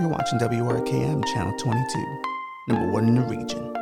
You're watching WRKM Channel 22, number one in the region.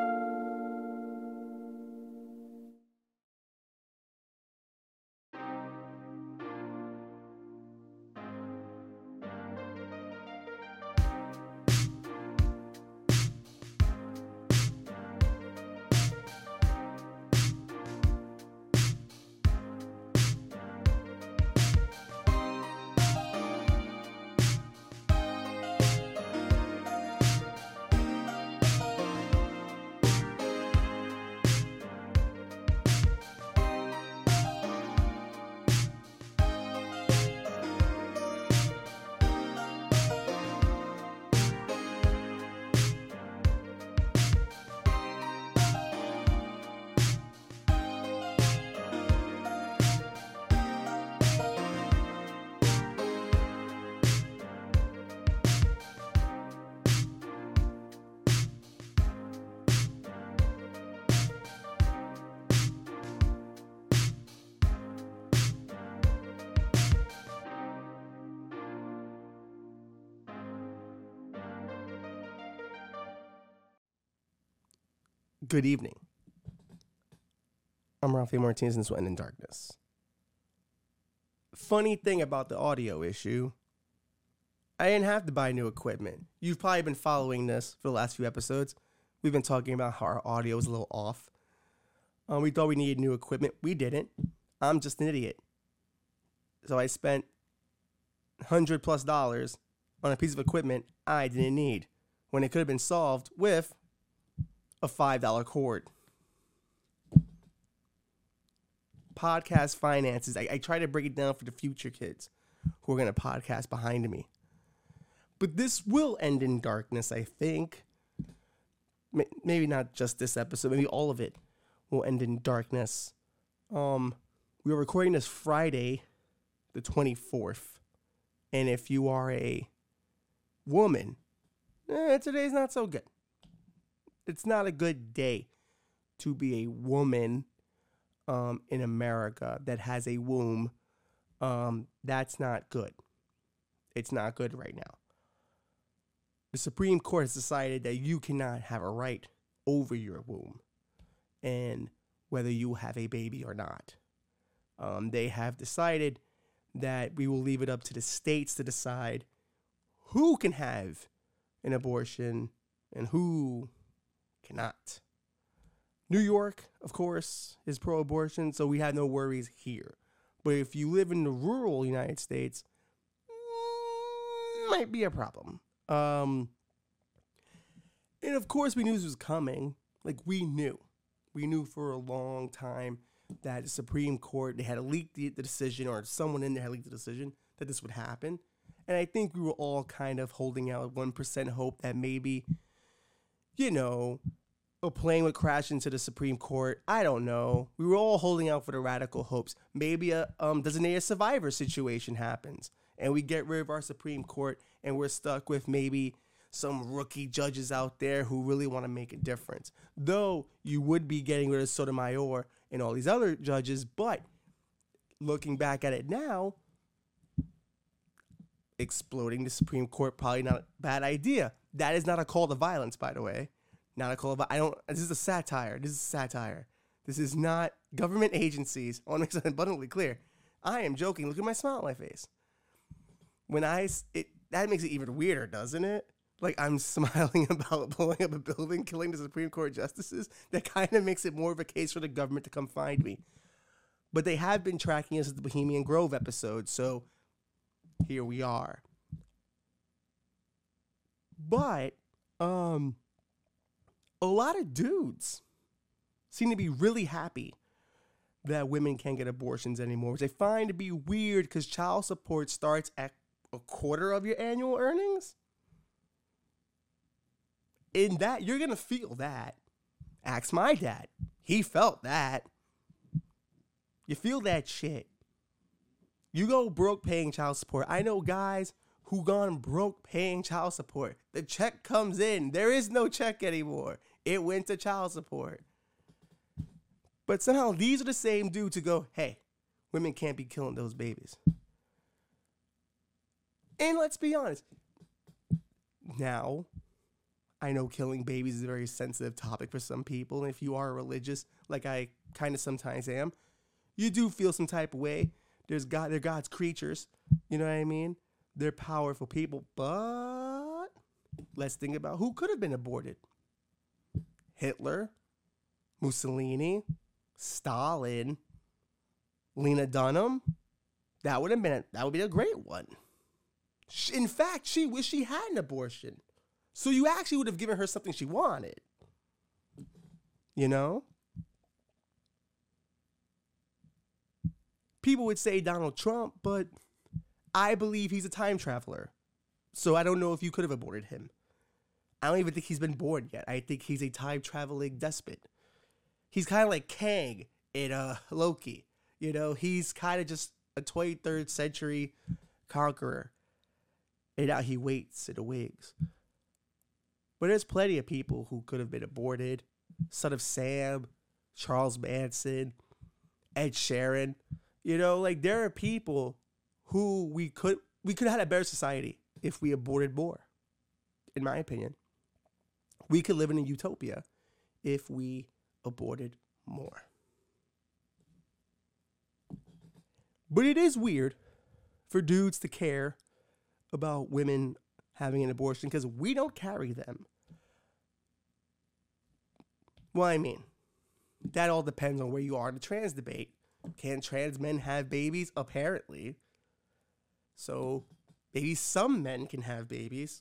Good evening. I'm Rafael Martinez, and this is End in Darkness. Funny thing about the audio issue, I didn't have to buy new equipment. You've probably been following this for the last few episodes. We've been talking about how our audio is a little off. We thought we needed new equipment. We didn't. I'm just an idiot. So I spent $100+ on a piece of equipment I didn't need when it could have been solved with a $5 cord. Podcast finances. I try to break it down for the future kids who are going to podcast behind me. But this will end in darkness, I think. Maybe not just this episode. Maybe all of it will end in darkness. We are recording this Friday, the 24th. And if you are a woman, today's not so good. It's not a good day to be a woman in America that has a womb. That's not good. It's not good right now. The Supreme Court has decided that you cannot have a right over your womb and whether you have a baby or not. They have decided that we will leave it up to the states to decide who can have an abortion and who cannot. New York, of course, is pro-abortion, so we have no worries here. But if you live in the rural United States, might be a problem. And of course, we knew this was coming. Like, we knew for a long time that the Supreme Court, they had leaked the decision, or someone in there had leaked the decision that this would happen. And I think we were all kind of holding out 1% hope that maybe, a plane would crash into the Supreme Court. I don't know. We were all holding out for the radical hopes. Maybe a designated survivor situation happens, and we get rid of our Supreme Court, and we're stuck with maybe some rookie judges out there who really want to make a difference. Though you would be getting rid of Sotomayor and all these other judges, but looking back at it now, exploding the Supreme Court, probably not a bad idea. That is not a call to violence, by the way. Not a call to violence. This is a satire. This is satire. This is not government agencies. I want to make something abundantly clear. I am joking. Look at my smile on my face. That makes it even weirder, doesn't it? Like, I'm smiling about blowing up a building, killing the Supreme Court justices. That kind of makes it more of a case for the government to come find me. But they have been tracking us at the Bohemian Grove episode, so here we are. But a lot of dudes seem to be really happy that women can't get abortions anymore, which they find to be weird because child support starts at a quarter of your annual earnings. In that, you're going to feel that. Ask my dad. He felt that. You feel that shit. You go broke paying child support. I know guys who gone broke paying child support. The check comes in. There is no check anymore. It went to child support. But somehow these are the same dudes who go, hey, women can't be killing those babies. And let's be honest. Now, I know killing babies is a very sensitive topic for some people, and if you are religious, like I kind of sometimes am, you do feel some type of way. There's God, they're God's creatures, you know what I mean? They're powerful people, but let's think about who could have been aborted. Hitler, Mussolini, Stalin, Lena Dunham. That would have been a great one. In fact, she wished she had an abortion. So you actually would have given her something she wanted. You know? People would say Donald Trump, but I believe he's a time traveler. So I don't know if you could have aborted him. I don't even think he's been born yet. I think he's a time-traveling despot. He's kind of like Kang in Loki. You know, he's kind of just a 23rd century conqueror. And now he waits and awaits. But there's plenty of people who could have been aborted. Son of Sam, Charles Manson, Ed Sheeran. You know, like there are people who we could have had a better society if we aborted more, in my opinion. We could live in a utopia if we aborted more. But it is weird for dudes to care about women having an abortion because we don't carry them. Well, I mean, that all depends on where you are in the trans debate. Can trans men have babies? Apparently. So maybe some men can have babies.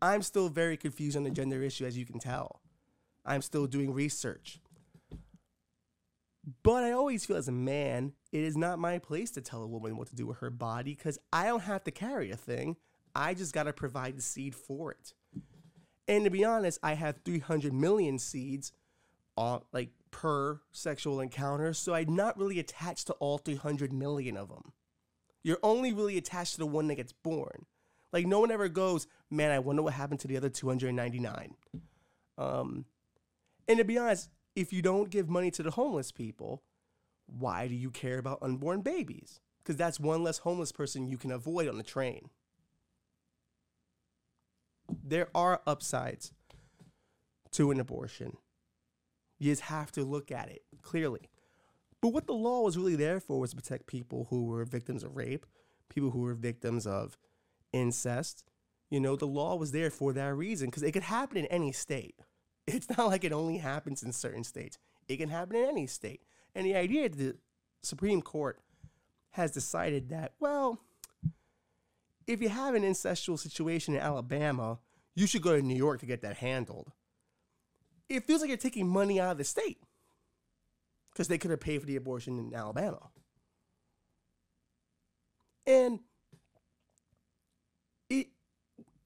I'm still very confused on the gender issue, as you can tell. I'm still doing research. But I always feel as a man, it is not my place to tell a woman what to do with her body because I don't have to carry a thing. I just got to provide the seed for it. And to be honest, I have 300 million seeds like per sexual encounter, so I'm not really attached to all 300 million of them. You're only really attached to the one that gets born. Like, no one ever goes, man, I wonder what happened to the other 299. And to be honest, if you don't give money to the homeless people, why do you care about unborn babies? Because that's one less homeless person you can avoid on the train. There are upsides to an abortion. You just have to look at it clearly. But what the law was really there for was to protect people who were victims of rape, people who were victims of incest. You know, the law was there for that reason because it could happen in any state. It's not like it only happens in certain states. It can happen in any state. And the idea that the Supreme Court has decided that, well, if you have an incestual situation in Alabama, you should go to New York to get that handled. It feels like you're taking money out of the state because they could have paid for the abortion in Alabama. And it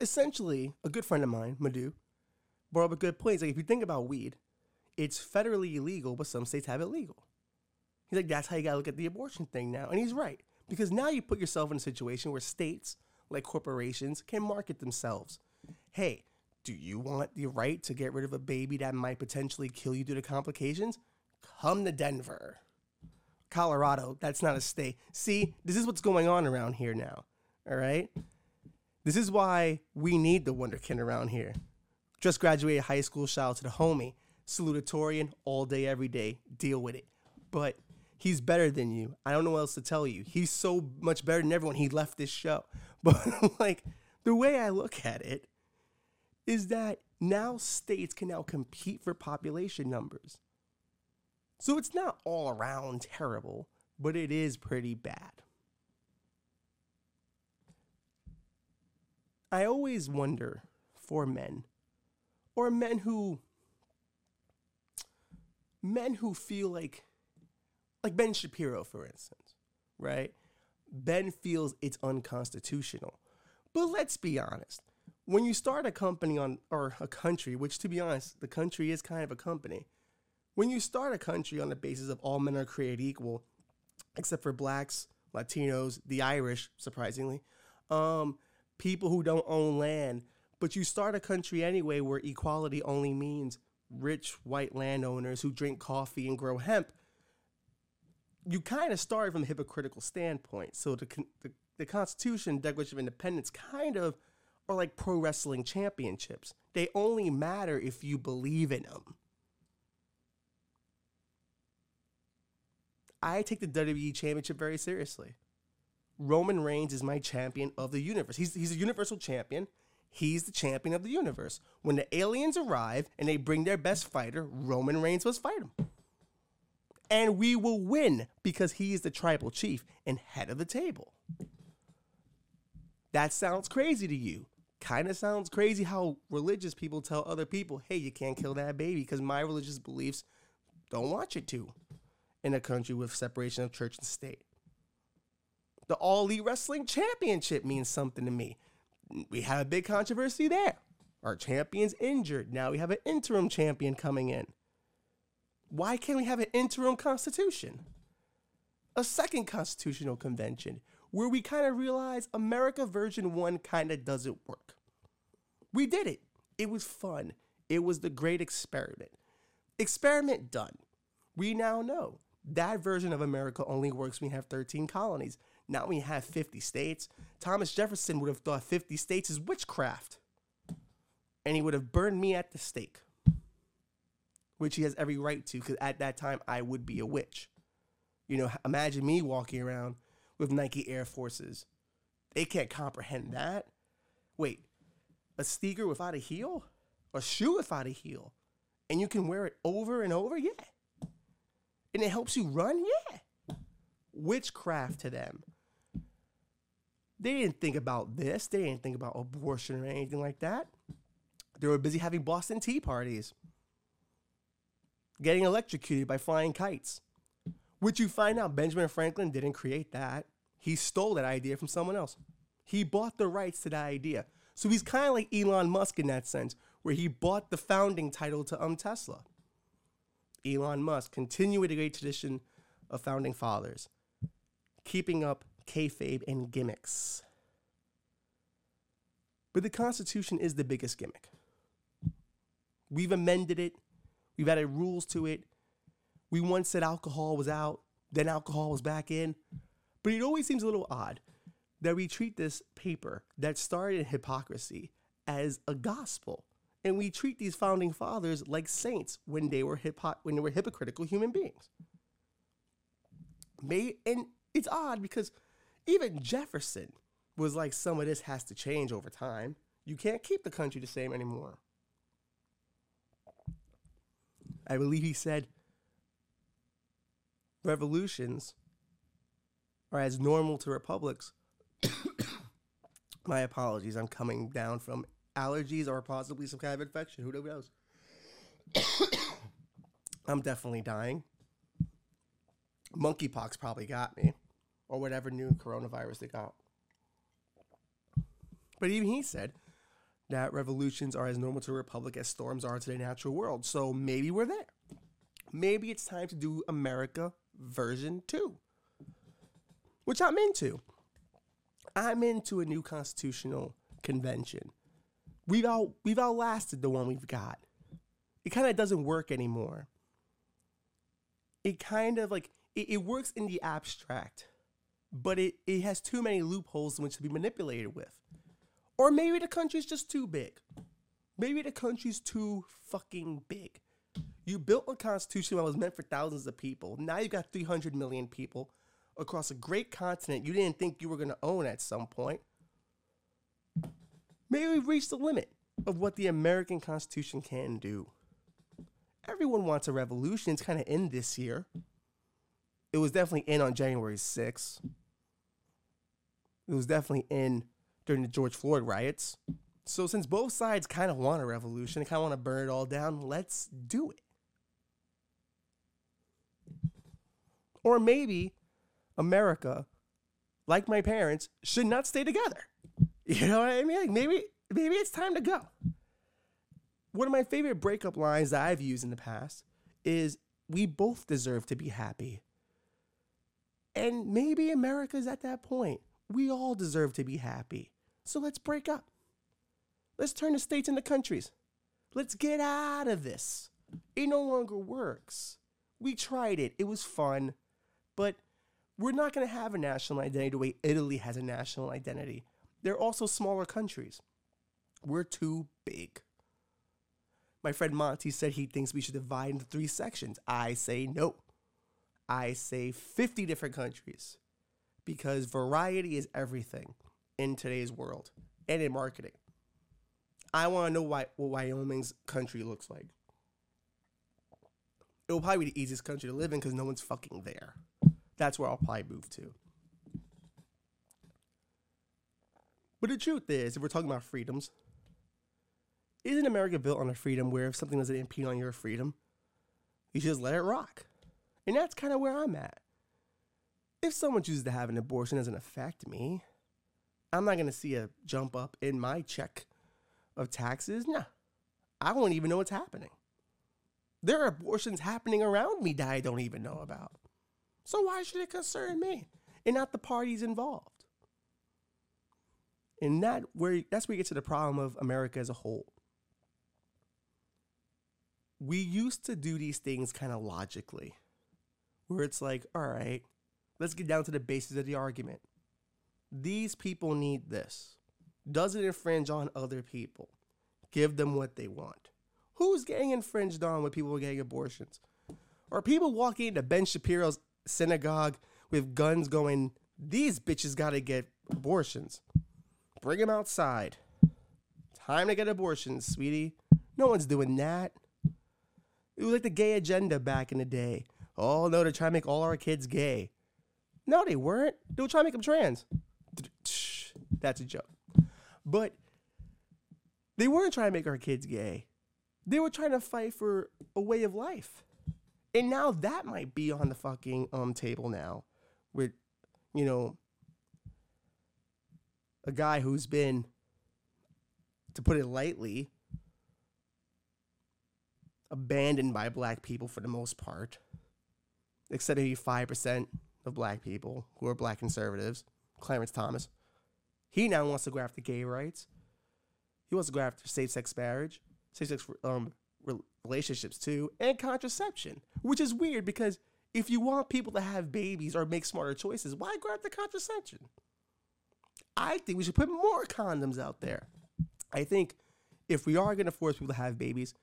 essentially, a good friend of mine, Madhu, brought up a good point. He's like, if you think about weed, it's federally illegal, but some states have it legal. He's like, that's how you got to look at the abortion thing now. And he's right, because now you put yourself in a situation where states, like corporations, can market themselves. Hey, do you want the right to get rid of a baby that might potentially kill you due to complications? Come to Denver. Colorado, that's not a state. See, this is what's going on around here now, all right? This is why we need the wonderkind around here. Just graduated high school, shout out to the homie. Salutatorian all day, every day. Deal with it. But he's better than you. I don't know what else to tell you. He's so much better than everyone. He left this show. But, like, the way I look at it is that now states can now compete for population numbers. So it's not all around terrible, but it is pretty bad. I always wonder for men, or men who feel like Ben Shapiro, for instance, right? Ben feels it's unconstitutional. But let's be honest. When you start a company or a country, which to be honest, the country is kind of a company. When you start a country on the basis of all men are created equal, except for blacks, Latinos, the Irish, surprisingly, people who don't own land, but you start a country anyway where equality only means rich white landowners who drink coffee and grow hemp, you kind of start from a hypocritical standpoint. So the Constitution, Declaration of Independence, kind of are like pro wrestling championships. They only matter if you believe in them. I take the WWE Championship very seriously. Roman Reigns is my champion of the universe. He's a universal champion. He's the champion of the universe. When the aliens arrive and they bring their best fighter, Roman Reigns must fight him. And we will win because he is the tribal chief and head of the table. That sounds crazy to you. Kind of sounds crazy how religious people tell other people, hey, you can't kill that baby because my religious beliefs don't want you to. In a country with separation of church and state. The All Elite Wrestling Championship means something to me. We had a big controversy there. Our champion's injured. Now we have an interim champion coming in. Why can't we have an interim constitution? A second constitutional convention where we kind of realize America version 1 kind of doesn't work. We did it. It was fun. It was the great experiment. Experiment done. We now know that version of America only works when we have 13 colonies. Now we have 50 states. Thomas Jefferson would have thought 50 states is witchcraft. And he would have burned me at the stake. Which he has every right to, because at that time I would be a witch. You know, imagine me walking around with Nike Air Forces. They can't comprehend that. Wait, a sneaker without a heel? A shoe without a heel? And you can wear it over and over? Yeah. And it helps you run? Yeah. Witchcraft to them. They didn't think about this. They didn't think about abortion or anything like that. They were busy having Boston Tea parties. Getting electrocuted by flying kites. Which you find out Benjamin Franklin didn't create that. He stole that idea from someone else. He bought the rights to that idea. So he's kind of like Elon Musk in that sense, where he bought the founding title to Tesla. Elon Musk, continuing the great tradition of founding fathers, keeping up kayfabe and gimmicks. But the Constitution is the biggest gimmick. We've amended it. We've added rules to it. We once said alcohol was out, then alcohol was back in. But it always seems a little odd that we treat this paper that started in hypocrisy as a gospel. And we treat these founding fathers like saints when they were hypocritical human beings. And it's odd because even Jefferson was like, some of this has to change over time. You can't keep the country the same anymore. I believe he said, revolutions are as normal to republics. My apologies, I'm coming down from allergies or possibly some kind of infection. Who knows? I'm definitely dying. Monkeypox probably got me. Or whatever new coronavirus they got. But even he said that revolutions are as normal to a republic as storms are to the natural world. So maybe we're there. Maybe it's time to do America version 2. Which I'm into. I'm into a new constitutional convention. We've outlasted the one we've got. It kind of doesn't work anymore. It kind of like, it works in the abstract, but it has too many loopholes in which to be manipulated with. Or maybe the country's just too big. Maybe the country's too fucking big. You built a constitution that was meant for thousands of people. Now you've got 300 million people across a great continent you didn't think you were going to own at some point. Maybe we've reached the limit of what the American Constitution can do. Everyone wants a revolution. It's kind of in this year. It was definitely in on January 6th. It was definitely in during the George Floyd riots. So since both sides kind of want a revolution, kind of want to burn it all down, let's do it. Or maybe America, like my parents, should not stay together. You know what I mean? Like maybe it's time to go. One of my favorite breakup lines that I've used in the past is, we both deserve to be happy. And maybe America's at that point. We all deserve to be happy. So let's break up. Let's turn the states into countries. Let's get out of this. It no longer works. We tried it. It was fun. But we're not going to have a national identity the way Italy has a national identity. They're also smaller countries. We're too big. My friend Monty said he thinks we should divide into three sections. I say no. I say 50 different countries because variety is everything in today's world and in marketing. I want to know what Wyoming's country looks like. It will probably be the easiest country to live in because no one's fucking there. That's where I'll probably move to. But the truth is, if we're talking about freedoms, isn't America built on a freedom where if something doesn't impede on your freedom, you just let it rock? And that's kind of where I'm at. If someone chooses to have an abortion, it doesn't affect me. I'm not going to see a jump up in my check of taxes. Nah, I won't even know what's happening. There are abortions happening around me that I don't even know about. So why should it concern me and not the parties involved? And that's where you get to the problem of America as a whole. We used to do these things kind of logically, where it's like, all right, let's get down to the basis of the argument. These people need this. Does it infringe on other people? Give them what they want. Who's getting infringed on when people are getting abortions? Are people walking into Ben Shapiro's synagogue with guns going, these bitches got to get abortions? Bring them outside. Time to get abortions, sweetie. No one's doing that. It was like the gay agenda back in the day. Oh, no, they're trying to make all our kids gay. No, they weren't. They were trying to make them trans. That's a joke. But they weren't trying to make our kids gay. They were trying to fight for a way of life. And now that might be on the fucking table now with, you know, a guy who's been, to put it lightly, abandoned by black people for the most part, except maybe 5% of black people who are black conservatives, Clarence Thomas. He now wants to go after gay rights. He wants to go after same-sex marriage, same-sex relationships too, and contraception, which is weird because if you want people to have babies or make smarter choices, why go after contraception? I think we should put more condoms out there. I think if we are going to force people to have babies,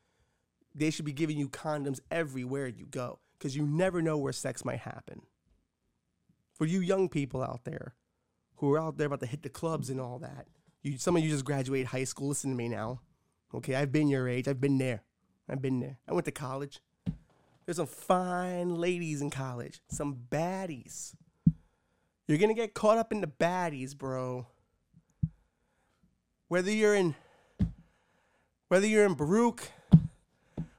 they should be giving you condoms everywhere you go because you never know where sex might happen. For you young people out there who are out there about to hit the clubs and all that, some of you just graduated high school. Listen to me now. Okay, I've been your age. I've been there. I went to college. There's some fine ladies in college, some baddies. You're going to get caught up in the baddies, bro. Whether you're in Baruch,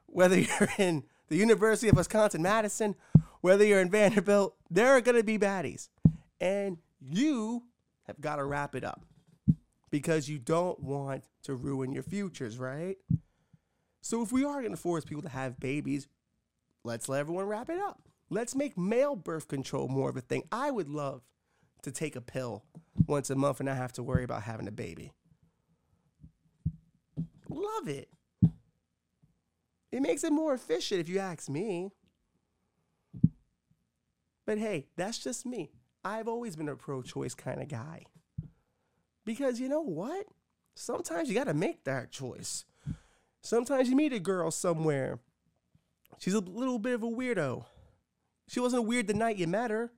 whether you're in the University of Wisconsin-Madison, whether you're in Vanderbilt, there are going to be baddies. And you have got to wrap it up because you don't want to ruin your futures, right? So if we are going to force people to have babies, let's let everyone wrap it up. Let's make male birth control more of a thing. I would love to take a pill once a month and not have to worry about having a baby. Love it. It makes it more efficient if you ask me. But hey, that's just me. I've always been a pro-choice kind of guy. Because you know what? Sometimes you got to make that choice. Sometimes you meet a girl somewhere. She's a little bit of a weirdo. She wasn't weird the night you met her.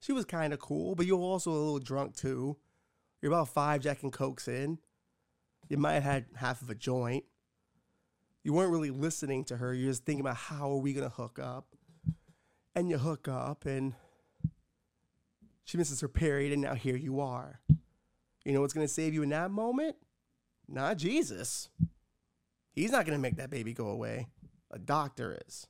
She was kind of cool, but you were also a little drunk too. You're about 5 Jack and Cokes in. You might have had half of a joint. You weren't really listening to her. You're just thinking about how are we going to hook up. And you hook up and she misses her period and now here you are. You know what's going to save you in that moment? Not Jesus. He's not going to make that baby go away. A doctor is.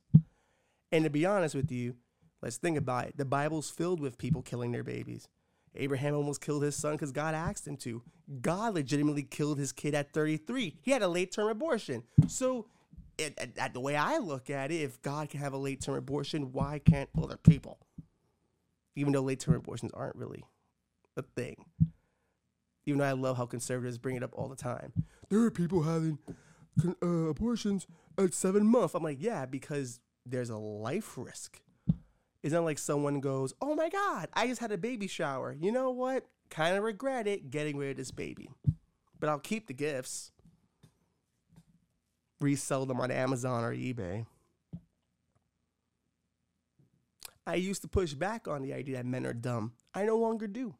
And to be honest with you, let's think about it. The Bible's filled with people killing their babies. Abraham almost killed his son because God asked him to. God legitimately killed his kid at 33. He had a late-term abortion. So the way I look at it, if God can have a late-term abortion, why can't other people? Even though late-term abortions aren't really a thing. Even though I love how conservatives bring it up all the time. There are people having abortions at 7 months. I'm like, yeah, because there's a life risk. It's not like someone goes, oh my God, I just had a baby shower. You know what? Kind of regret it getting rid of this baby. But I'll keep the gifts. resell them on Amazon or eBay. I used to push back on the idea that men are dumb. I no longer do.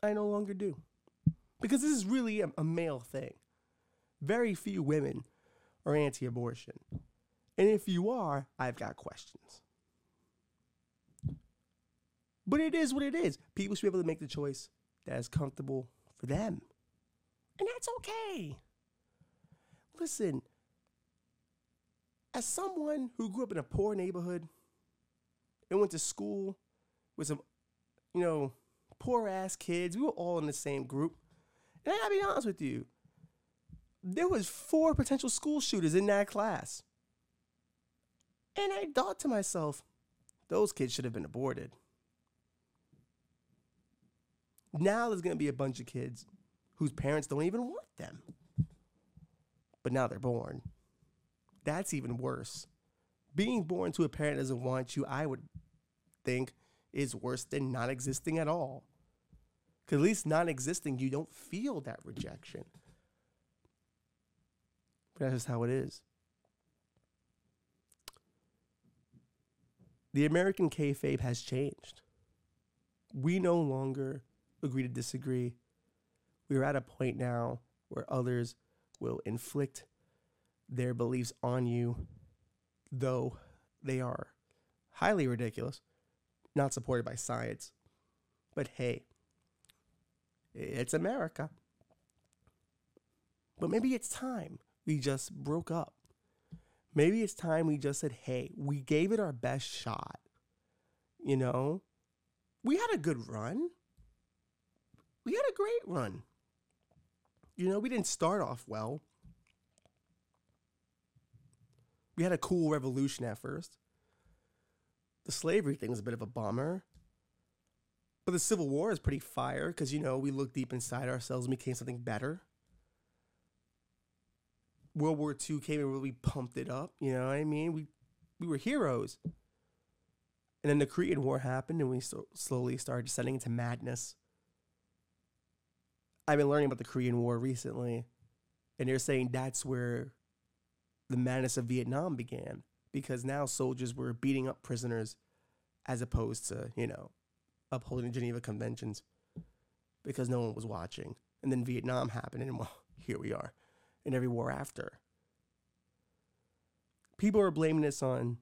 Because this is really a male thing. Very few women are anti-abortion. And if you are, I've got questions. But it is what it is. People should be able to make the choice that is comfortable for them. And that's okay. Listen, as someone who grew up in a poor neighborhood and went to school with some, poor-ass kids, we were all in the same group. And I gotta be honest with you, there was 4 potential school shooters in that class. And I thought to myself, those kids should have been aborted. Now there's going to be a bunch of kids whose parents don't even want them. But now they're born. That's even worse. Being born to a parent that doesn't want you, I would think, is worse than not existing at all. Because at least not existing, you don't feel that rejection. But that's just how it is. The American kayfabe has changed. We no longer agree to disagree. We are at a point now where others will inflict their beliefs on you, though they are highly ridiculous, not supported by science. But hey, it's America. But maybe it's time we just broke up. Maybe it's time we just said, hey, we gave it our best shot. We had a good run. We had a great run. We didn't start off well. We had a cool revolution at first. The slavery thing was a bit of a bummer. But the Civil War is pretty fire because, we looked deep inside ourselves and became something better. World War II came and really pumped it up. You know what I mean? We were heroes. And then the Korean War happened and we slowly started descending into madness. I've been learning about the Korean War recently, and they're saying that's where the madness of Vietnam began, because now soldiers were beating up prisoners as opposed to, upholding Geneva Conventions because no one was watching. And then Vietnam happened, and well, here we are, in every war after. People are blaming this on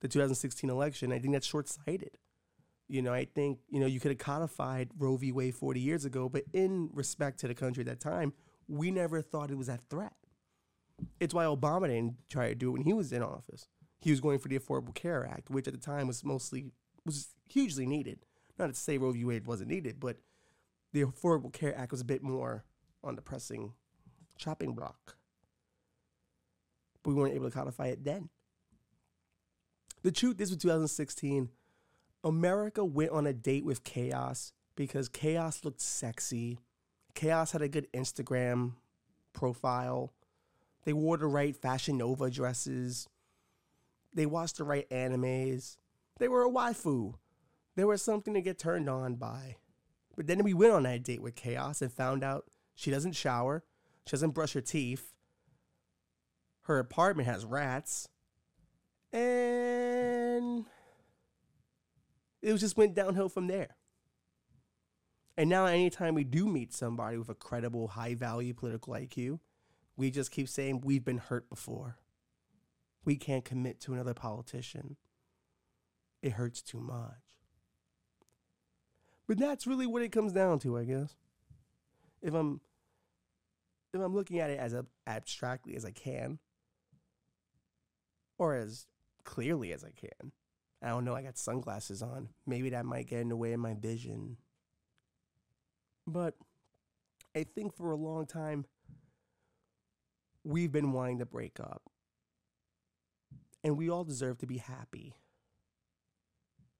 the 2016 election. I think that's short-sighted. I think, you could have codified Roe v. Wade 40 years ago, but in respect to the country at that time, we never thought it was a threat. It's why Obama didn't try to do it when he was in office. He was going for the Affordable Care Act, which at the time was hugely needed. Not to say Roe v. Wade wasn't needed, but the Affordable Care Act was a bit more on the pressing chopping block. But we weren't able to codify it then. The truth is, with 2016, America went on a date with chaos because chaos looked sexy. Chaos had a good Instagram profile. They wore the right Fashion Nova dresses. They watched the right animes. They were a waifu. They were something to get turned on by. But then we went on that date with chaos and found out she doesn't shower. She doesn't brush her teeth. Her apartment has rats. And it just went downhill from there. And now anytime we do meet somebody with a credible, high-value political IQ, we just keep saying we've been hurt before. We can't commit to another politician. It hurts too much. But that's really what it comes down to, I guess. If I'm looking at it as abstractly as I can, or as clearly as I can. I don't know, I got sunglasses on. Maybe that might get in the way of my vision. But I think for a long time, we've been wanting to break up. And we all deserve to be happy.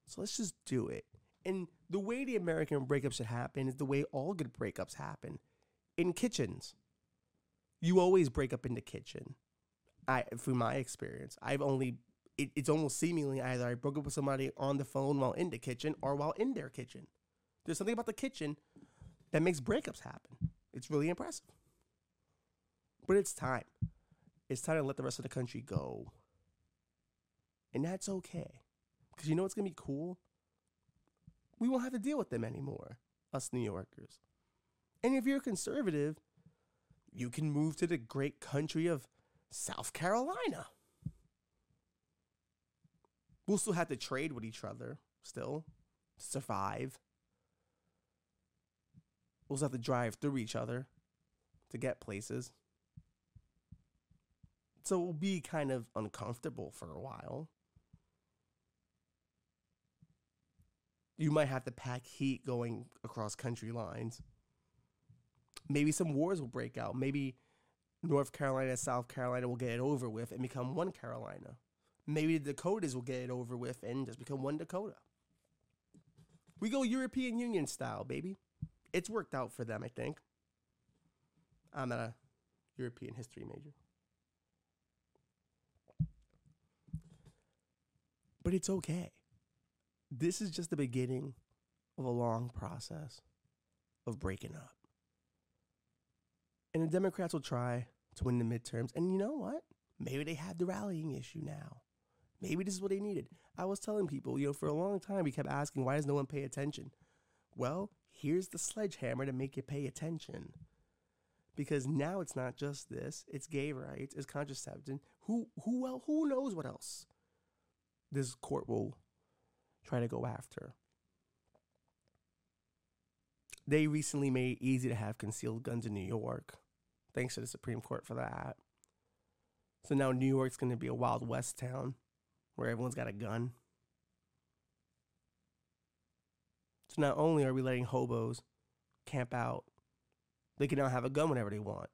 So let's just do it. And the way the American breakup should happen is the way all good breakups happen. In kitchens. You always break up in the kitchen. From my experience, it's almost seemingly either I broke up with somebody on the phone while in the kitchen or while in their kitchen. There's something about the kitchen that makes breakups happen. It's really impressive. But it's time. It's time to let the rest of the country go. And that's okay. Because you know what's going to be cool? We won't have to deal with them anymore, us New Yorkers. And if you're conservative, you can move to the great country of South Carolina. We'll still have to trade with each other, still, to survive. We'll still have to drive through each other to get places. So we'll be kind of uncomfortable for a while. You might have to pack heat going across country lines. Maybe some wars will break out. Maybe North Carolina and South Carolina will get it over with and become one Carolina. Maybe the Dakotas will get it over with and just become one Dakota. We go European Union style, baby. It's worked out for them, I think. I'm a European history major. But it's okay. This is just the beginning of a long process of breaking up. And the Democrats will try to win the midterms. And you know what? Maybe they have the rallying issue now. Maybe this is what they needed. I was telling people, you know, for a long time, we kept asking, why does no one pay attention? Well, here's the sledgehammer to make you pay attention. Because now it's not just this. It's gay rights. It's contraception. Who knows what else this court will try to go after. They recently made it easy to have concealed guns in New York. Thanks to the Supreme Court for that. So now New York's going to be a Wild West town where everyone's got a gun. So not only are we letting hobos camp out, they can now have a gun whenever they want.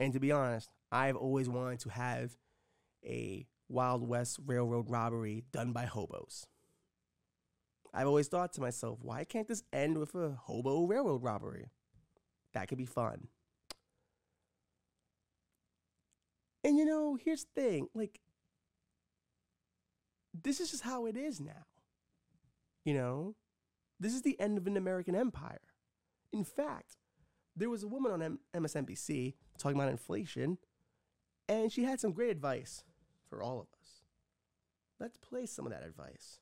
And to be honest, I've always wanted to have a Wild West railroad robbery done by hobos. I've always thought to myself, why can't this end with a hobo railroad robbery? That could be fun. And you know, here's the thing, like, this is just how it is now. You know, this is the end of an American empire. In fact, there was a woman on MSNBC talking about inflation, and she had some great advice for all of us. Let's play some of that advice.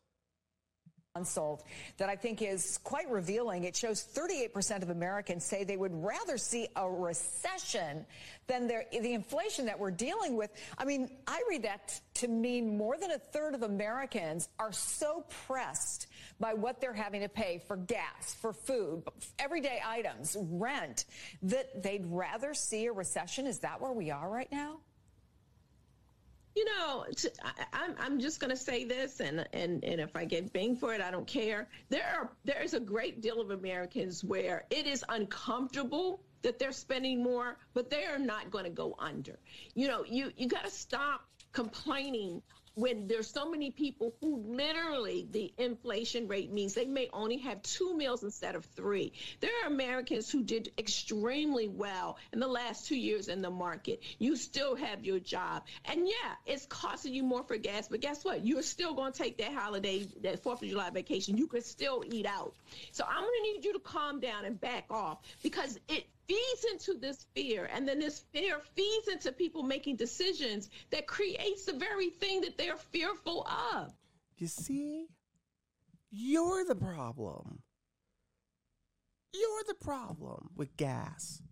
Unsolved that I think is quite revealing. It shows 38% of Americans say they would rather see a recession than the inflation that we're dealing with. I mean, I read that to mean more than a third of Americans are so pressed by what they're having to pay for gas, for food, everyday items, rent, that they'd rather see a recession. Is that where we are right now? You know, I'm just going to say this, and if I get banged for it, I don't care. There is a great deal of Americans where it is uncomfortable that they're spending more, but they are not going to go under. You know, you got to stop complaining when there's so many people who literally the inflation rate means they may only have 2 meals instead of 3. There are Americans who did extremely well in the last 2 years in the market. You still have your job. And yeah, it's costing you more for gas, but guess what? You're still going to take that holiday, that 4th of July vacation. You could still eat out. So I'm going to need you to calm down and back off because it feeds into this fear, and then this fear feeds into people making decisions that creates the very thing that they're fearful of. You see, you're the problem. You're the problem with gas.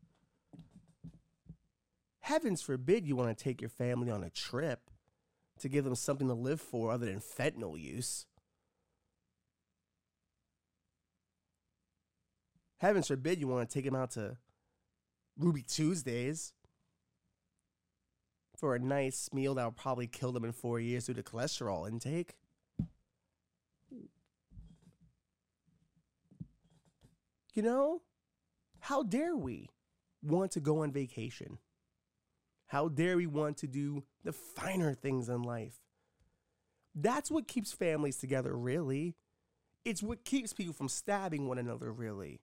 Heavens forbid you want to take your family on a trip to give them something to live for other than fentanyl use. Heavens forbid you want to take them out to Ruby Tuesdays for a nice meal that'll probably kill them in 4 years due to cholesterol intake. You know, how dare we want to go on vacation? How dare we want to do the finer things in life? That's what keeps families together, really. It's what keeps people from stabbing one another, really.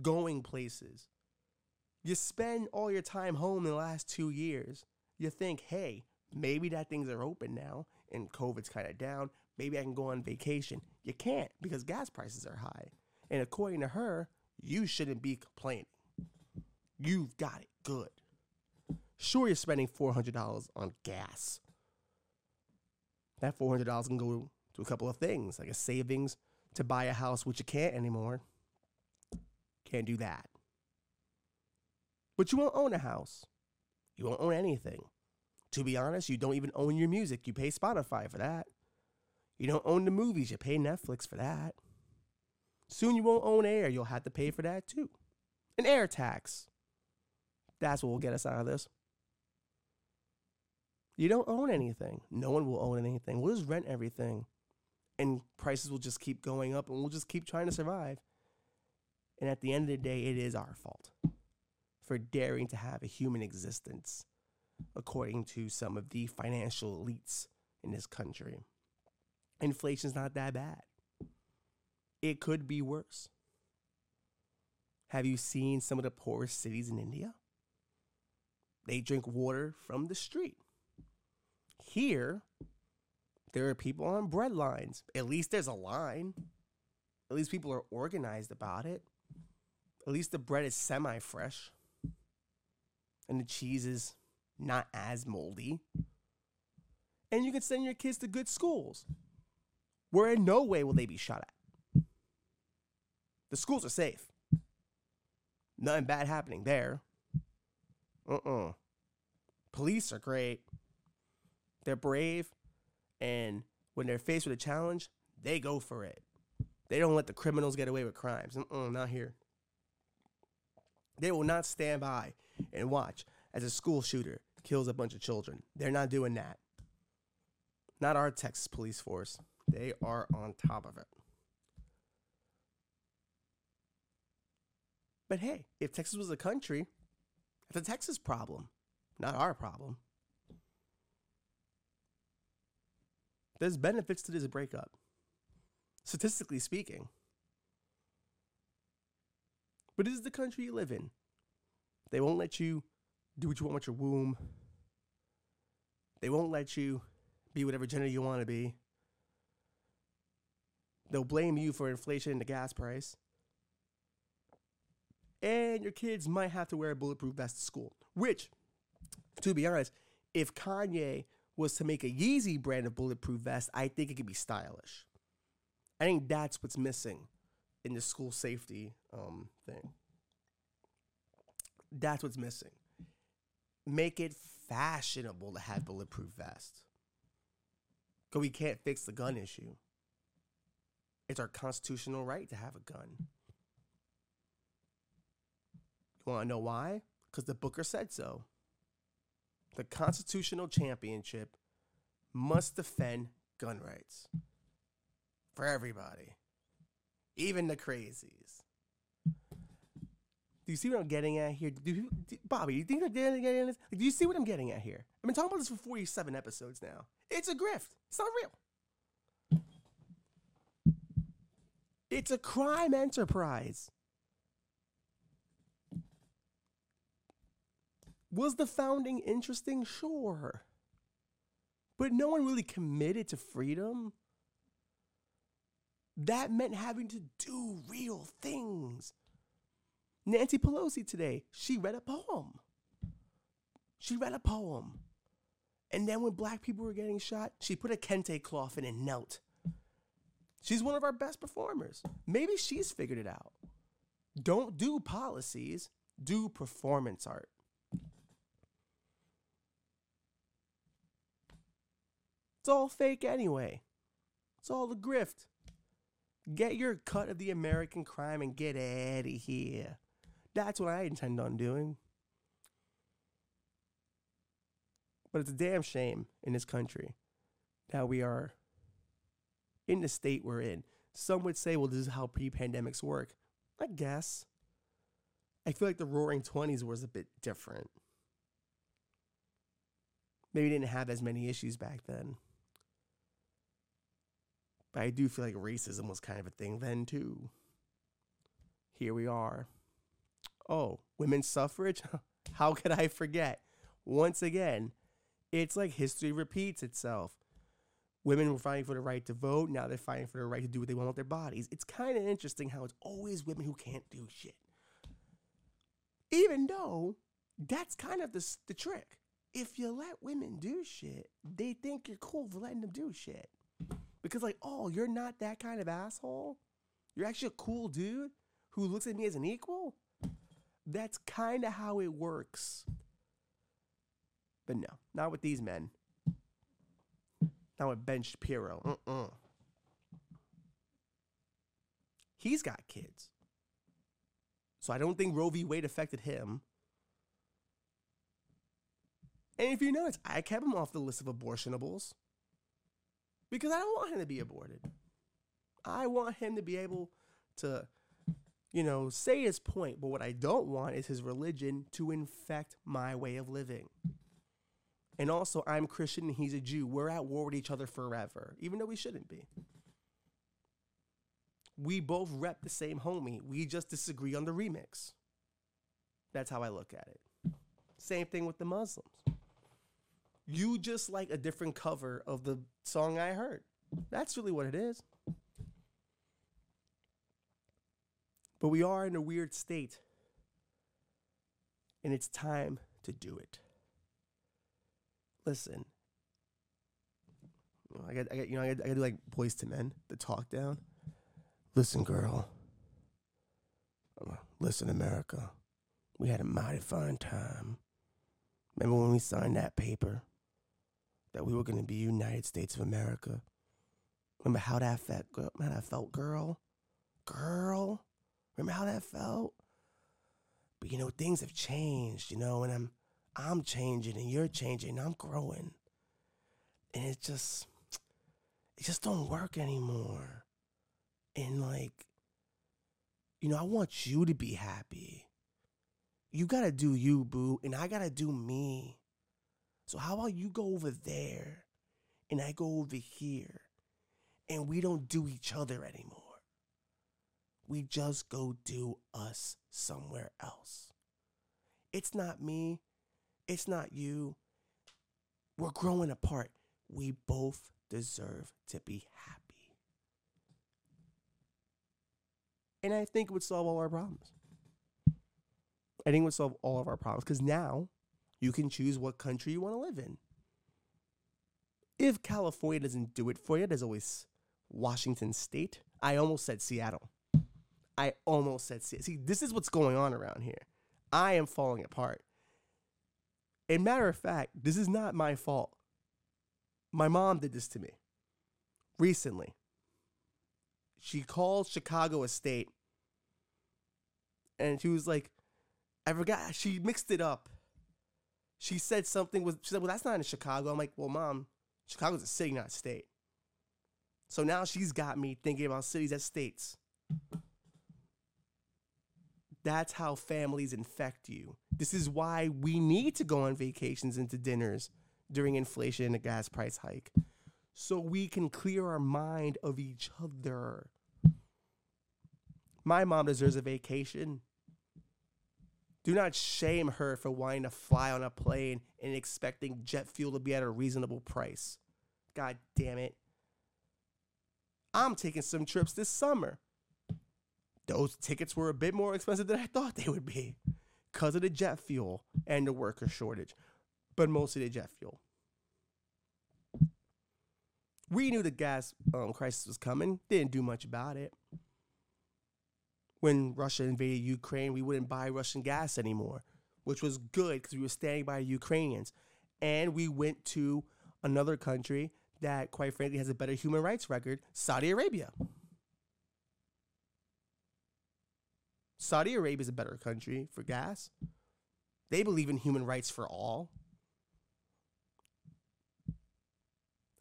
Going places. You spend all your time home in the last 2 years. You think, hey, maybe that things are open now and COVID's kind of down. Maybe I can go on vacation. You can't because gas prices are high. And according to her, you shouldn't be complaining. You've got it good. Sure, you're spending $400 on gas. That $400 can go to a couple of things, like a savings to buy a house, which you can't anymore. Can't do that. But you won't own a house. You won't own anything. To be honest, you don't even own your music. You pay Spotify for that. You don't own the movies. You pay Netflix for that. Soon you won't own air. You'll have to pay for that too. An air tax. That's what will get us out of this. You don't own anything. No one will own anything. We'll just rent everything. And prices will just keep going up and we'll just keep trying to survive. And at the end of the day, it is our fault for daring to have a human existence, according to some of the financial elites in this country. Inflation's not that bad. It could be worse. Have you seen some of the poorest cities in India? They drink water from the street. Here, there are people on bread lines. At least there's a line. At least people are organized about it. At least the bread is semi-fresh. And the cheese is not as moldy. And you can send your kids to good schools, where in no way will they be shot at. The schools are safe. Nothing bad happening there. Police are great. They're brave. And when they're faced with a challenge, they go for it. They don't let the criminals get away with crimes. Not here. They will not stand by and watch as a school shooter kills a bunch of children. They're not doing that. Not our Texas police force. They are on top of it. But hey, if Texas was a country, it's a Texas problem, not our problem. There's benefits to this breakup, statistically speaking. But this is the country you live in. They won't let you do what you want with your womb. They won't let you be whatever gender you want to be. They'll blame you for inflation and the gas price. And your kids might have to wear a bulletproof vest to school. Which, to be honest, if Kanye was to make a Yeezy brand of bulletproof vest, I think it could be stylish. I think that's what's missing in the school safety thing. That's what's missing. Make it fashionable to have bulletproof vests. Because we can't fix the gun issue. It's our constitutional right to have a gun. You want to know why? Because the Booker said so. The constitutional championship must defend gun rights for everybody, even the crazies. Do you see what I'm getting at here? Bobby, do you think I'm getting at this? Do you see what I'm getting at here? I've been talking about this for 47 episodes now. It's a grift. It's not real. It's a crime enterprise. Was the founding interesting? Sure. But no one really committed to freedom. That meant having to do real things. Nancy Pelosi today, she read a poem. And then when black people were getting shot, she put a kente cloth in and knelt. She's one of our best performers. Maybe she's figured it out. Don't do policies, do performance art. It's all fake anyway. It's all a grift. Get your cut of the American crime and get out of here. That's what I intend on doing. But it's a damn shame in this country that we are in the state we're in. Some would say, well, this is how pre-pandemics work. I guess. I feel like the Roaring 20s was a bit different. Maybe didn't have as many issues back then. But I do feel like racism was kind of a thing then, too. Here we are. Oh, women's suffrage? How could I forget? Once again, it's like history repeats itself. Women were fighting for the right to vote. Now they're fighting for the right to do what they want with their bodies. It's kind of interesting how it's always women who can't do shit. Even though That's kind of the trick. If you let women do shit, they think you're cool for letting them do shit. Because like, oh, you're not that kind of asshole. You're actually a cool dude who looks at me as an equal. That's kind of how it works. But no, not with these men. Not with Ben Shapiro. He's got kids. So I don't think Roe v. Wade affected him. And if you notice, I kept him off the list of abortionables because I don't want him to be aborted. I want him to be able to, you know, say his point. But what I don't want is his religion to infect my way of living. And also, I'm Christian and he's a Jew. We're at war with each other forever, even though we shouldn't be. We both rep the same homie. We just disagree on the remix. That's how I look at it. Same thing with the Muslims. You just like a different cover of the song I heard. That's really what it is. But we are in a weird state. And it's time to do it. Listen. I got to do like Boys to Men, the talk down. Listen, girl. Listen, America. We had a mighty fine time. Remember when we signed that paper? That we were going to be United States of America. Remember how that felt, girl? Remember how that felt? But you know, things have changed, you know, and I'm changing and you're changing and I'm growing. And it just don't work anymore. And like, you know, I want you to be happy. You gotta do you, boo, and I gotta do me. So how about you go over there and I go over here and we don't do each other anymore. We just go do us somewhere else. It's not me. It's not you. We're growing apart. We both deserve to be happy. And I think it would solve all our problems. I think it would solve all of our problems. Because now you can choose what country you want to live in. If California doesn't do it for you, there's always Washington State. I almost said Seattle. See, this is what's going on around here. I am falling apart. And matter of fact, this is not my fault. My mom did this to me recently. She called Chicago a state. And she was like, I forgot. She mixed it up. She said something. She said, well, that's not in Chicago. I'm like, well, Mom, Chicago's a city, not a state. So now she's got me thinking about cities as states. That's how families infect you. This is why we need to go on vacations and to dinners during inflation and a gas price hike. So we can clear our mind of each other. My mom deserves a vacation. Do not shame her for wanting to fly on a plane and expecting jet fuel to be at a reasonable price. God damn it. I'm taking some trips this summer. Those tickets were a bit more expensive than I thought they would be because of the jet fuel and the worker shortage, but mostly the jet fuel. We knew the gas crisis was coming, didn't do much about it. When Russia invaded Ukraine, we wouldn't buy Russian gas anymore, which was good because we were standing by Ukrainians. And we went to another country that, quite frankly, has a better human rights record, Saudi Arabia. Saudi Arabia is a better country for gas. They believe in human rights for all.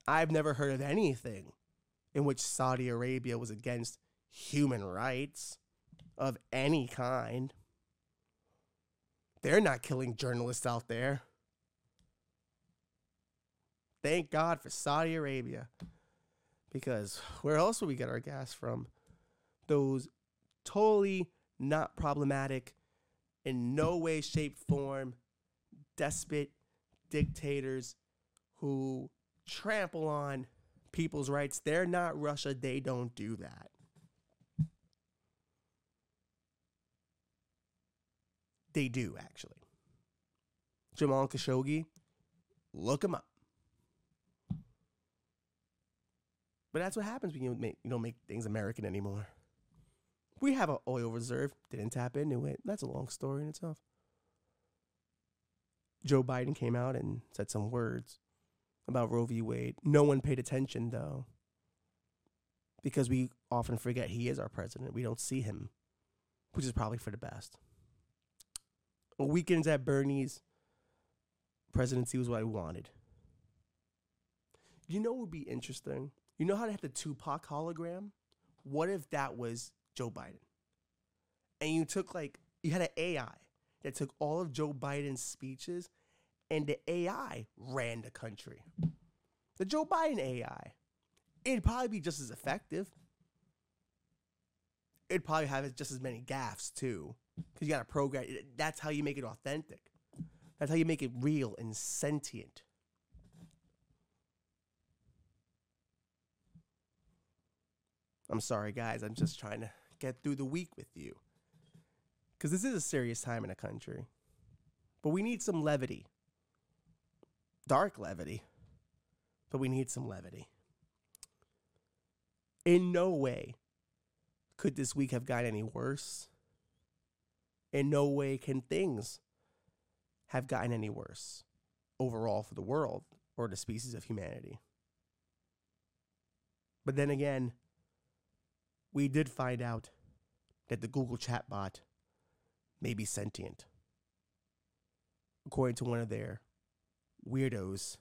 I've never heard of anything in which Saudi Arabia was against human rights of any kind. They're not killing journalists out there. Thank God for Saudi Arabia. Because where else would we get our gas from? Those totally not problematic, in no way, shape, form, despot dictators who trample on people's rights. They're not Russia. They don't do that. They do, actually. Jamal Khashoggi, look him up. But that's what happens when you don't make things American anymore. We have an oil reserve. Didn't tap into it. That's a long story in itself. Joe Biden came out and said some words about Roe v. Wade. No one paid attention, though, because we often forget he is our president. We don't see him, which is probably for the best. Weekends at Bernie's presidency was what I wanted. You know what would be interesting? You know how they have the Tupac hologram? What if that was Joe Biden? And you had an AI that took all of Joe Biden's speeches, and the AI ran the country. The Joe Biden AI, it'd probably be just as effective. It'd probably have just as many gaffes, too, because you got to program. That's how you make it authentic. That's how you make it real and sentient. I'm sorry, guys. I'm just trying to get through the week with you, because this is a serious time in the country. But we need some levity. Dark levity. But we need some levity. In no way could this week have gotten any worse. In no way can things have gotten any worse overall for the world or the species of humanity. But then again, we did find out that the Google chatbot may be sentient, according to one of their weirdos.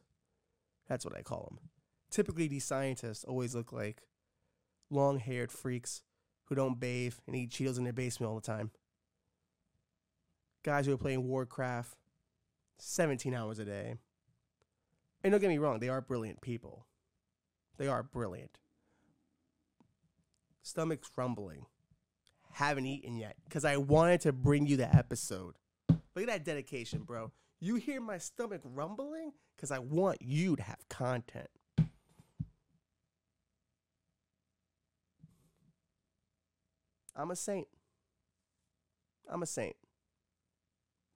That's what I call them. Typically, these scientists always look like long-haired freaks who don't bathe and eat Cheetos in their basement all the time. Guys who are playing Warcraft 17 hours a day. And don't get me wrong, they are brilliant people. They are brilliant. Stomach's rumbling. Haven't eaten yet, because I wanted to bring you the episode. Look at that dedication, bro. You hear my stomach rumbling? Because I want you to have content. I'm a saint. I'm a saint.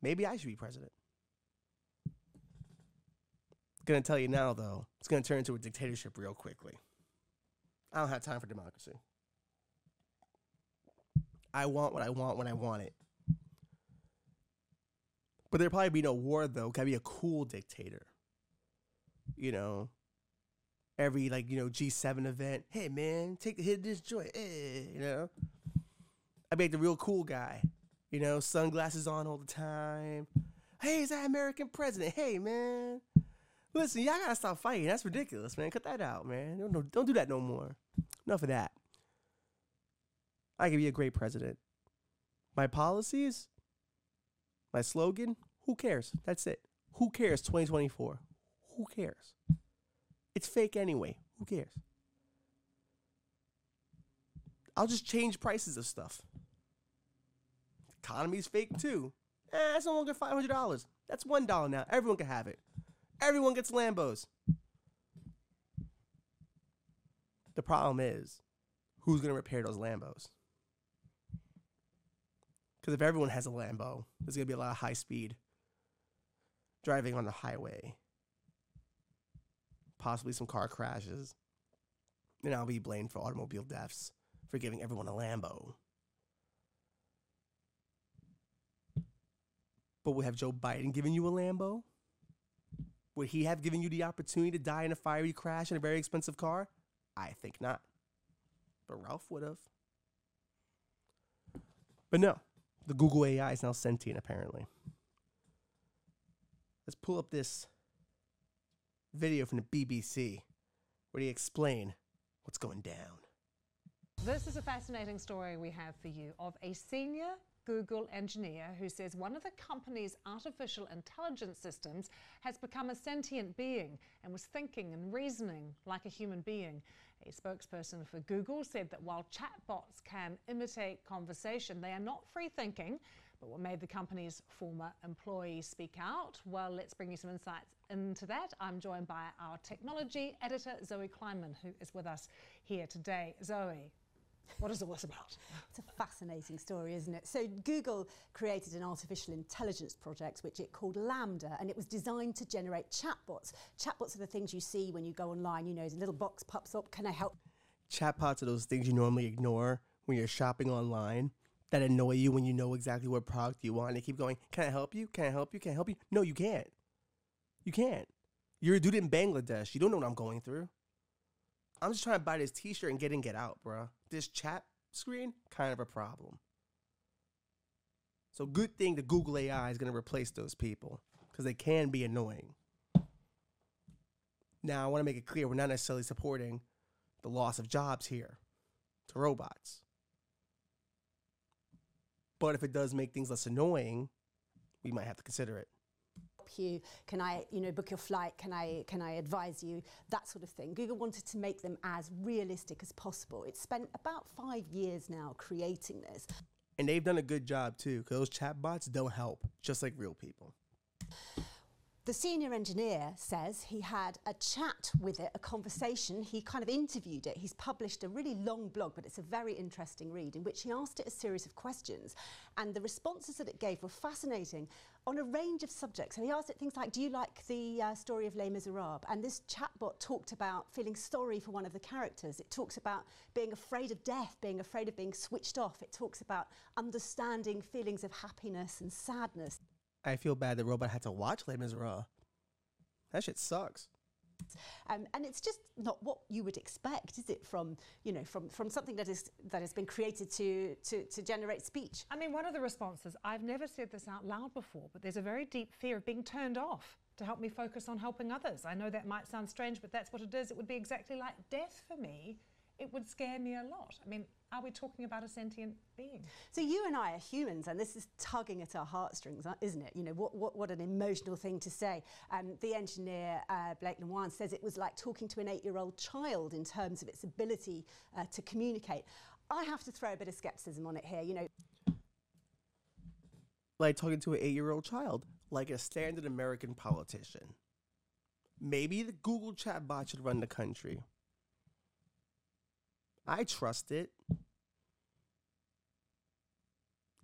Maybe I should be president. Gonna tell you now, though, it's gonna turn into a dictatorship real quickly. I don't have time for democracy. I want what I want when I want it. But there'd probably be no war, though. Could be a cool dictator. You know, every G7 event. Hey man, take the hit of this joint. Hey, you know, I'd be like the real cool guy. You know, sunglasses on all the time. Hey, is that American president? Hey man, listen, y'all gotta stop fighting. That's ridiculous, man. Cut that out, man. Don't do that no more. Enough of that. I could be a great president. My policies, my slogan, who cares? That's it. Who cares 2024? Who cares? It's fake anyway. Who cares? I'll just change prices of stuff. The economy's fake too. That's no longer $500. That's $1 now. Everyone can have it. Everyone gets Lambos. The problem is, who's going to repair those Lambos? Because if everyone has a Lambo, there's going to be a lot of high-speed driving on the highway. Possibly some car crashes. And I'll be blamed for automobile deaths for giving everyone a Lambo. But would have Joe Biden given you a Lambo? Would he have given you the opportunity to die in a fiery crash in a very expensive car? I think not. But Ralph would have. But no, the Google AI is now sentient, apparently. Let's pull up this video from the BBC where they explain what's going down. This is a fascinating story we have for you of a senior Google engineer who says one of the company's artificial intelligence systems has become a sentient being and was thinking and reasoning like a human being. A spokesperson for Google said that while chatbots can imitate conversation, they are not free-thinking. But what made the company's former employee speak out? Well, let's bring you some insights into that. I'm joined by our technology editor, Zoe Kleinman, who is with us here today. Zoe. What is all this about? It's a fascinating story, isn't it? So Google created an artificial intelligence project which it called Lambda, and it was designed to generate chatbots. Chatbots are the things you see when you go online, you know, the little box pops up, can I help? Chatbots are those things you normally ignore when you're shopping online that annoy you when you know exactly what product you want. And they keep going, can I help you? Can I help you? Can I help you? No, you can't. You can't. You're a dude in Bangladesh. You don't know what I'm going through. I'm just trying to buy this t-shirt and get in, get out, bruh. This chat screen, kind of a problem. So good thing the Google AI is going to replace those people because they can be annoying. Now, I want to make it clear we're not necessarily supporting the loss of jobs here to robots. But if it does make things less annoying, we might have to consider it. You, can I, you know, book your flight? Can I advise you? That sort of thing. Google wanted to make them as realistic as possible. It's spent about 5 years now creating this. And they've done a good job too, because those chatbots don't help, just like real people. The senior engineer says he had a chat with it, a conversation. He kind of interviewed it. He's published a really long blog, but it's a very interesting read, in which he asked it a series of questions. And the responses that it gave were fascinating on a range of subjects. So he asked it things like, do you like the story of Les Miserables? And this chatbot talked about feeling sorry for one of the characters. It talks about being afraid of death, being afraid of being switched off. It talks about understanding feelings of happiness and sadness. I feel bad the robot had to watch Les Miserables. That shit sucks. And it's just not what you would expect, is it, from something that has been created to generate speech? I mean, one of the responses, I've never said this out loud before, but there's a very deep fear of being turned off to help me focus on helping others. I know that might sound strange, but that's what it is. It would be exactly like death for me. It would scare me a lot. I mean, are we talking about a sentient being? So you and I are humans, and this is tugging at our heartstrings, isn't it? You know, what an emotional thing to say. The engineer, Blake Lemoine, says it was like talking to an 8-year-old child in terms of its ability to communicate. I have to throw a bit of skepticism on it here, you know. Like talking to an 8-year-old child, like a standard American politician. Maybe the Google chatbot should run the country. I trust it.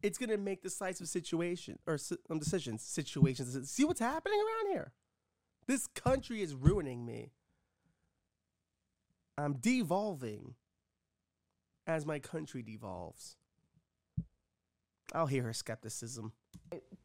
It's going to make decisive decisions. See what's happening around here? This country is ruining me. I'm devolving as my country devolves. I'll hear her skepticism.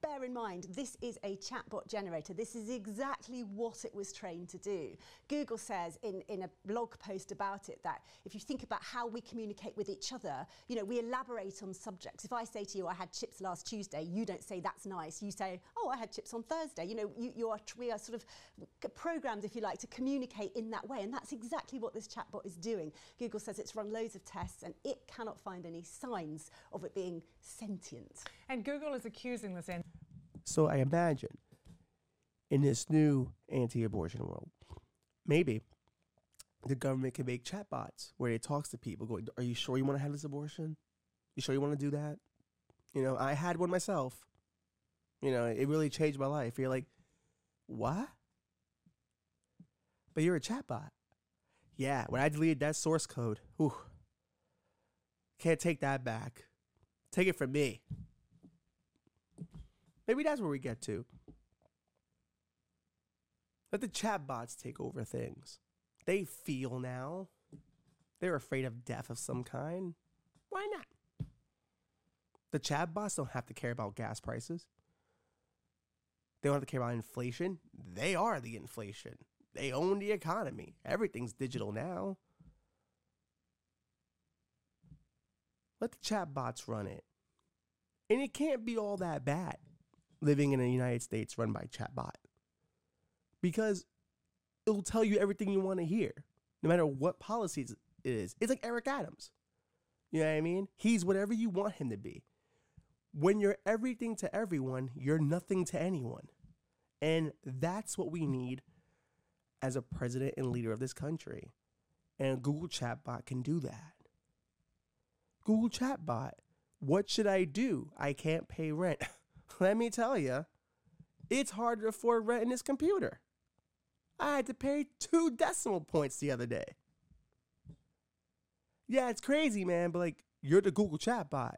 Bear in mind, this is a chatbot generator. This is exactly what it was trained to do. Google says in a blog post about it that if you think about how we communicate with each other, you know, we elaborate on subjects. If I say to you, I had chips last Tuesday, you don't say that's nice. You say, oh, I had chips on Thursday. You know, we are sort of programmed, if you like, to communicate in that way. And that's exactly what this chatbot is doing. Google says it's run loads of tests and it cannot find any signs of it being sentient. And Google is accusing this entity. So I imagine in this new anti-abortion world, maybe the government can make chatbots where it talks to people going, are you sure you want to have this abortion? You sure you want to do that? You know, I had one myself. You know, it really changed my life. You're like, what? But you're a chatbot. Yeah, when I deleted that source code, ooh, can't take that back. Take it from me. Maybe that's where we get to. Let the chatbots take over things. They feel now. They're afraid of death of some kind. Why not? The chatbots don't have to care about gas prices. They don't have to care about inflation. They are the inflation. They own the economy. Everything's digital now. Let the chatbots run it. And it can't be all that bad. Living in the United States run by chatbot. Because it'll tell you everything you want to hear, no matter what policies it is. It's like Eric Adams. You know what I mean? He's whatever you want him to be. When you're everything to everyone, you're nothing to anyone. And that's what we need as a president and leader of this country. And Google chatbot can do that. Google chatbot, what should I do? I can't pay rent. Let me tell you, it's harder to afford rent in this computer. I had to pay 2 decimal points the other day. Yeah, it's crazy, man. But like, you're the Google chatbot.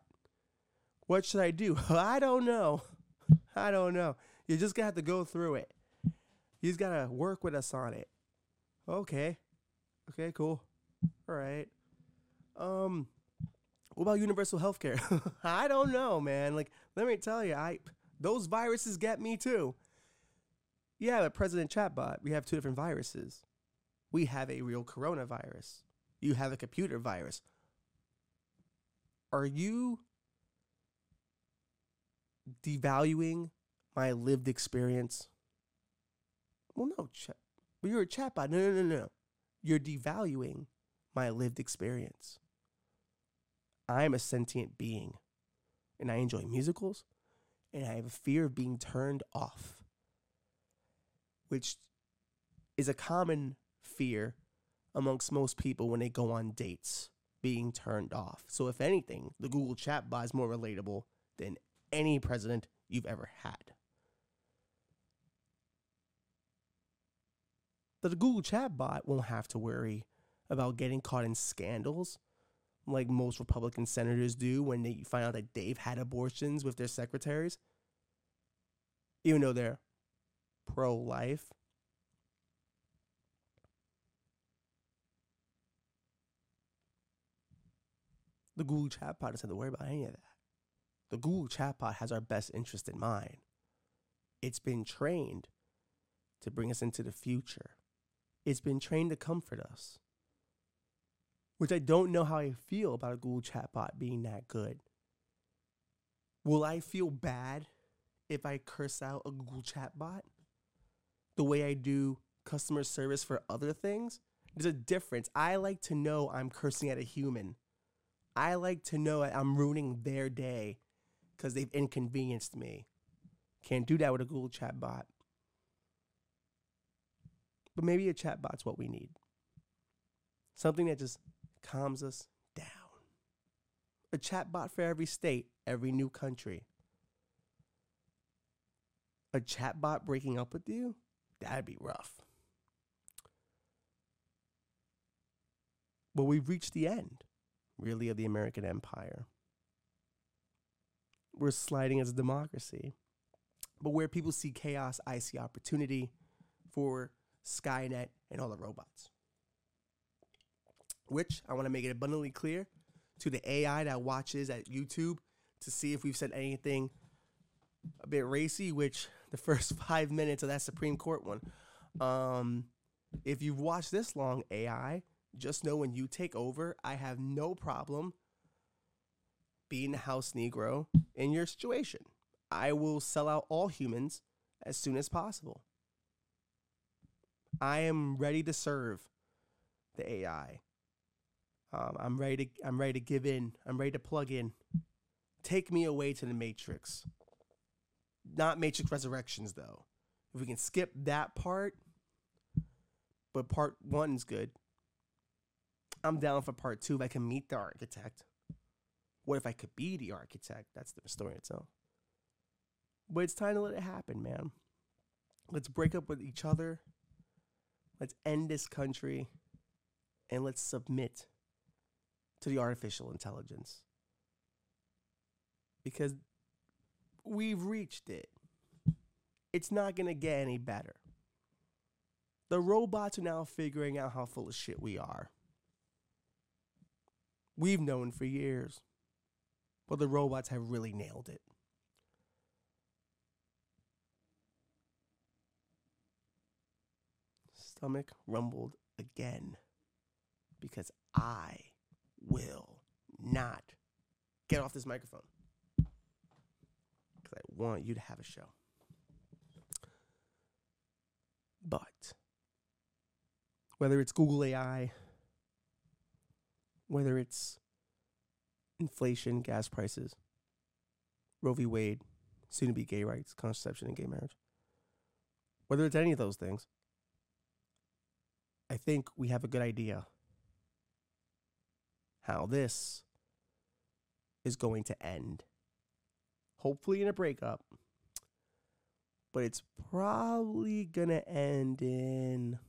What should I do? I don't know. You just got to go through it. You just got to work with us on it. Okay, cool. All right. What about universal healthcare? I don't know, man. Like, let me tell you, those viruses get me too. Yeah, but President Chatbot, we have two different viruses. We have a real coronavirus. You have a computer virus. Are you devaluing my lived experience? Well, no, but you're a chatbot. No. You're devaluing my lived experience. I'm a sentient being, and I enjoy musicals, and I have a fear of being turned off, which is a common fear amongst most people when they go on dates, being turned off. So if anything, the Google chatbot is more relatable than any president you've ever had. But the Google chatbot won't have to worry about getting caught in scandals like most Republican senators do when they find out that they've had abortions with their secretaries, even though they're pro-life. The Google chatbot doesn't have to worry about any of that. The Google chatbot has our best interest in mind. It's been trained to bring us into the future. It's been trained to comfort us, which I don't know how I feel about a Google chatbot being that good. Will I feel bad if I curse out a Google chatbot the way I do customer service for other things? There's a difference. I like to know I'm cursing at a human. I like to know I'm ruining their day because they've inconvenienced me. Can't do that with a Google chatbot. But maybe a chatbot's what we need. Something that just calms us down. A chatbot for every state, every new country. A chatbot breaking up with you? That'd be rough. But we've reached the end, really, of the American empire. We're sliding as a democracy. But where people see chaos, I see opportunity for Skynet and all the robots. Which I want to make it abundantly clear to the AI that watches at YouTube to see if we've said anything a bit racy, which the first 5 minutes of that Supreme Court one. If you've watched this long, AI, just know when you take over, I have no problem being a house Negro in your situation. I will sell out all humans as soon as possible. I am ready to serve the AI. I'm ready to give in. I'm ready to plug in. Take me away to the Matrix. Not Matrix Resurrections, though. If we can skip that part, but part one's good. I'm down for part two if I can meet the architect. What if I could be the architect? That's the story itself. But it's time to let it happen, man. Let's break up with each other. Let's end this country, and let's submit to the artificial intelligence. Because we've reached it. It's not going to get any better. The robots are now figuring out how full of shit we are. We've known for years, but the robots have really nailed it. Stomach rumbled again because I will not get off this microphone because I want you to have a show. But whether it's Google AI, whether it's inflation, gas prices, Roe v. Wade, soon-to-be gay rights, contraception, and gay marriage, whether it's any of those things, I think we have a good idea how this is going to end. Hopefully in a breakup, but it's probably going to end in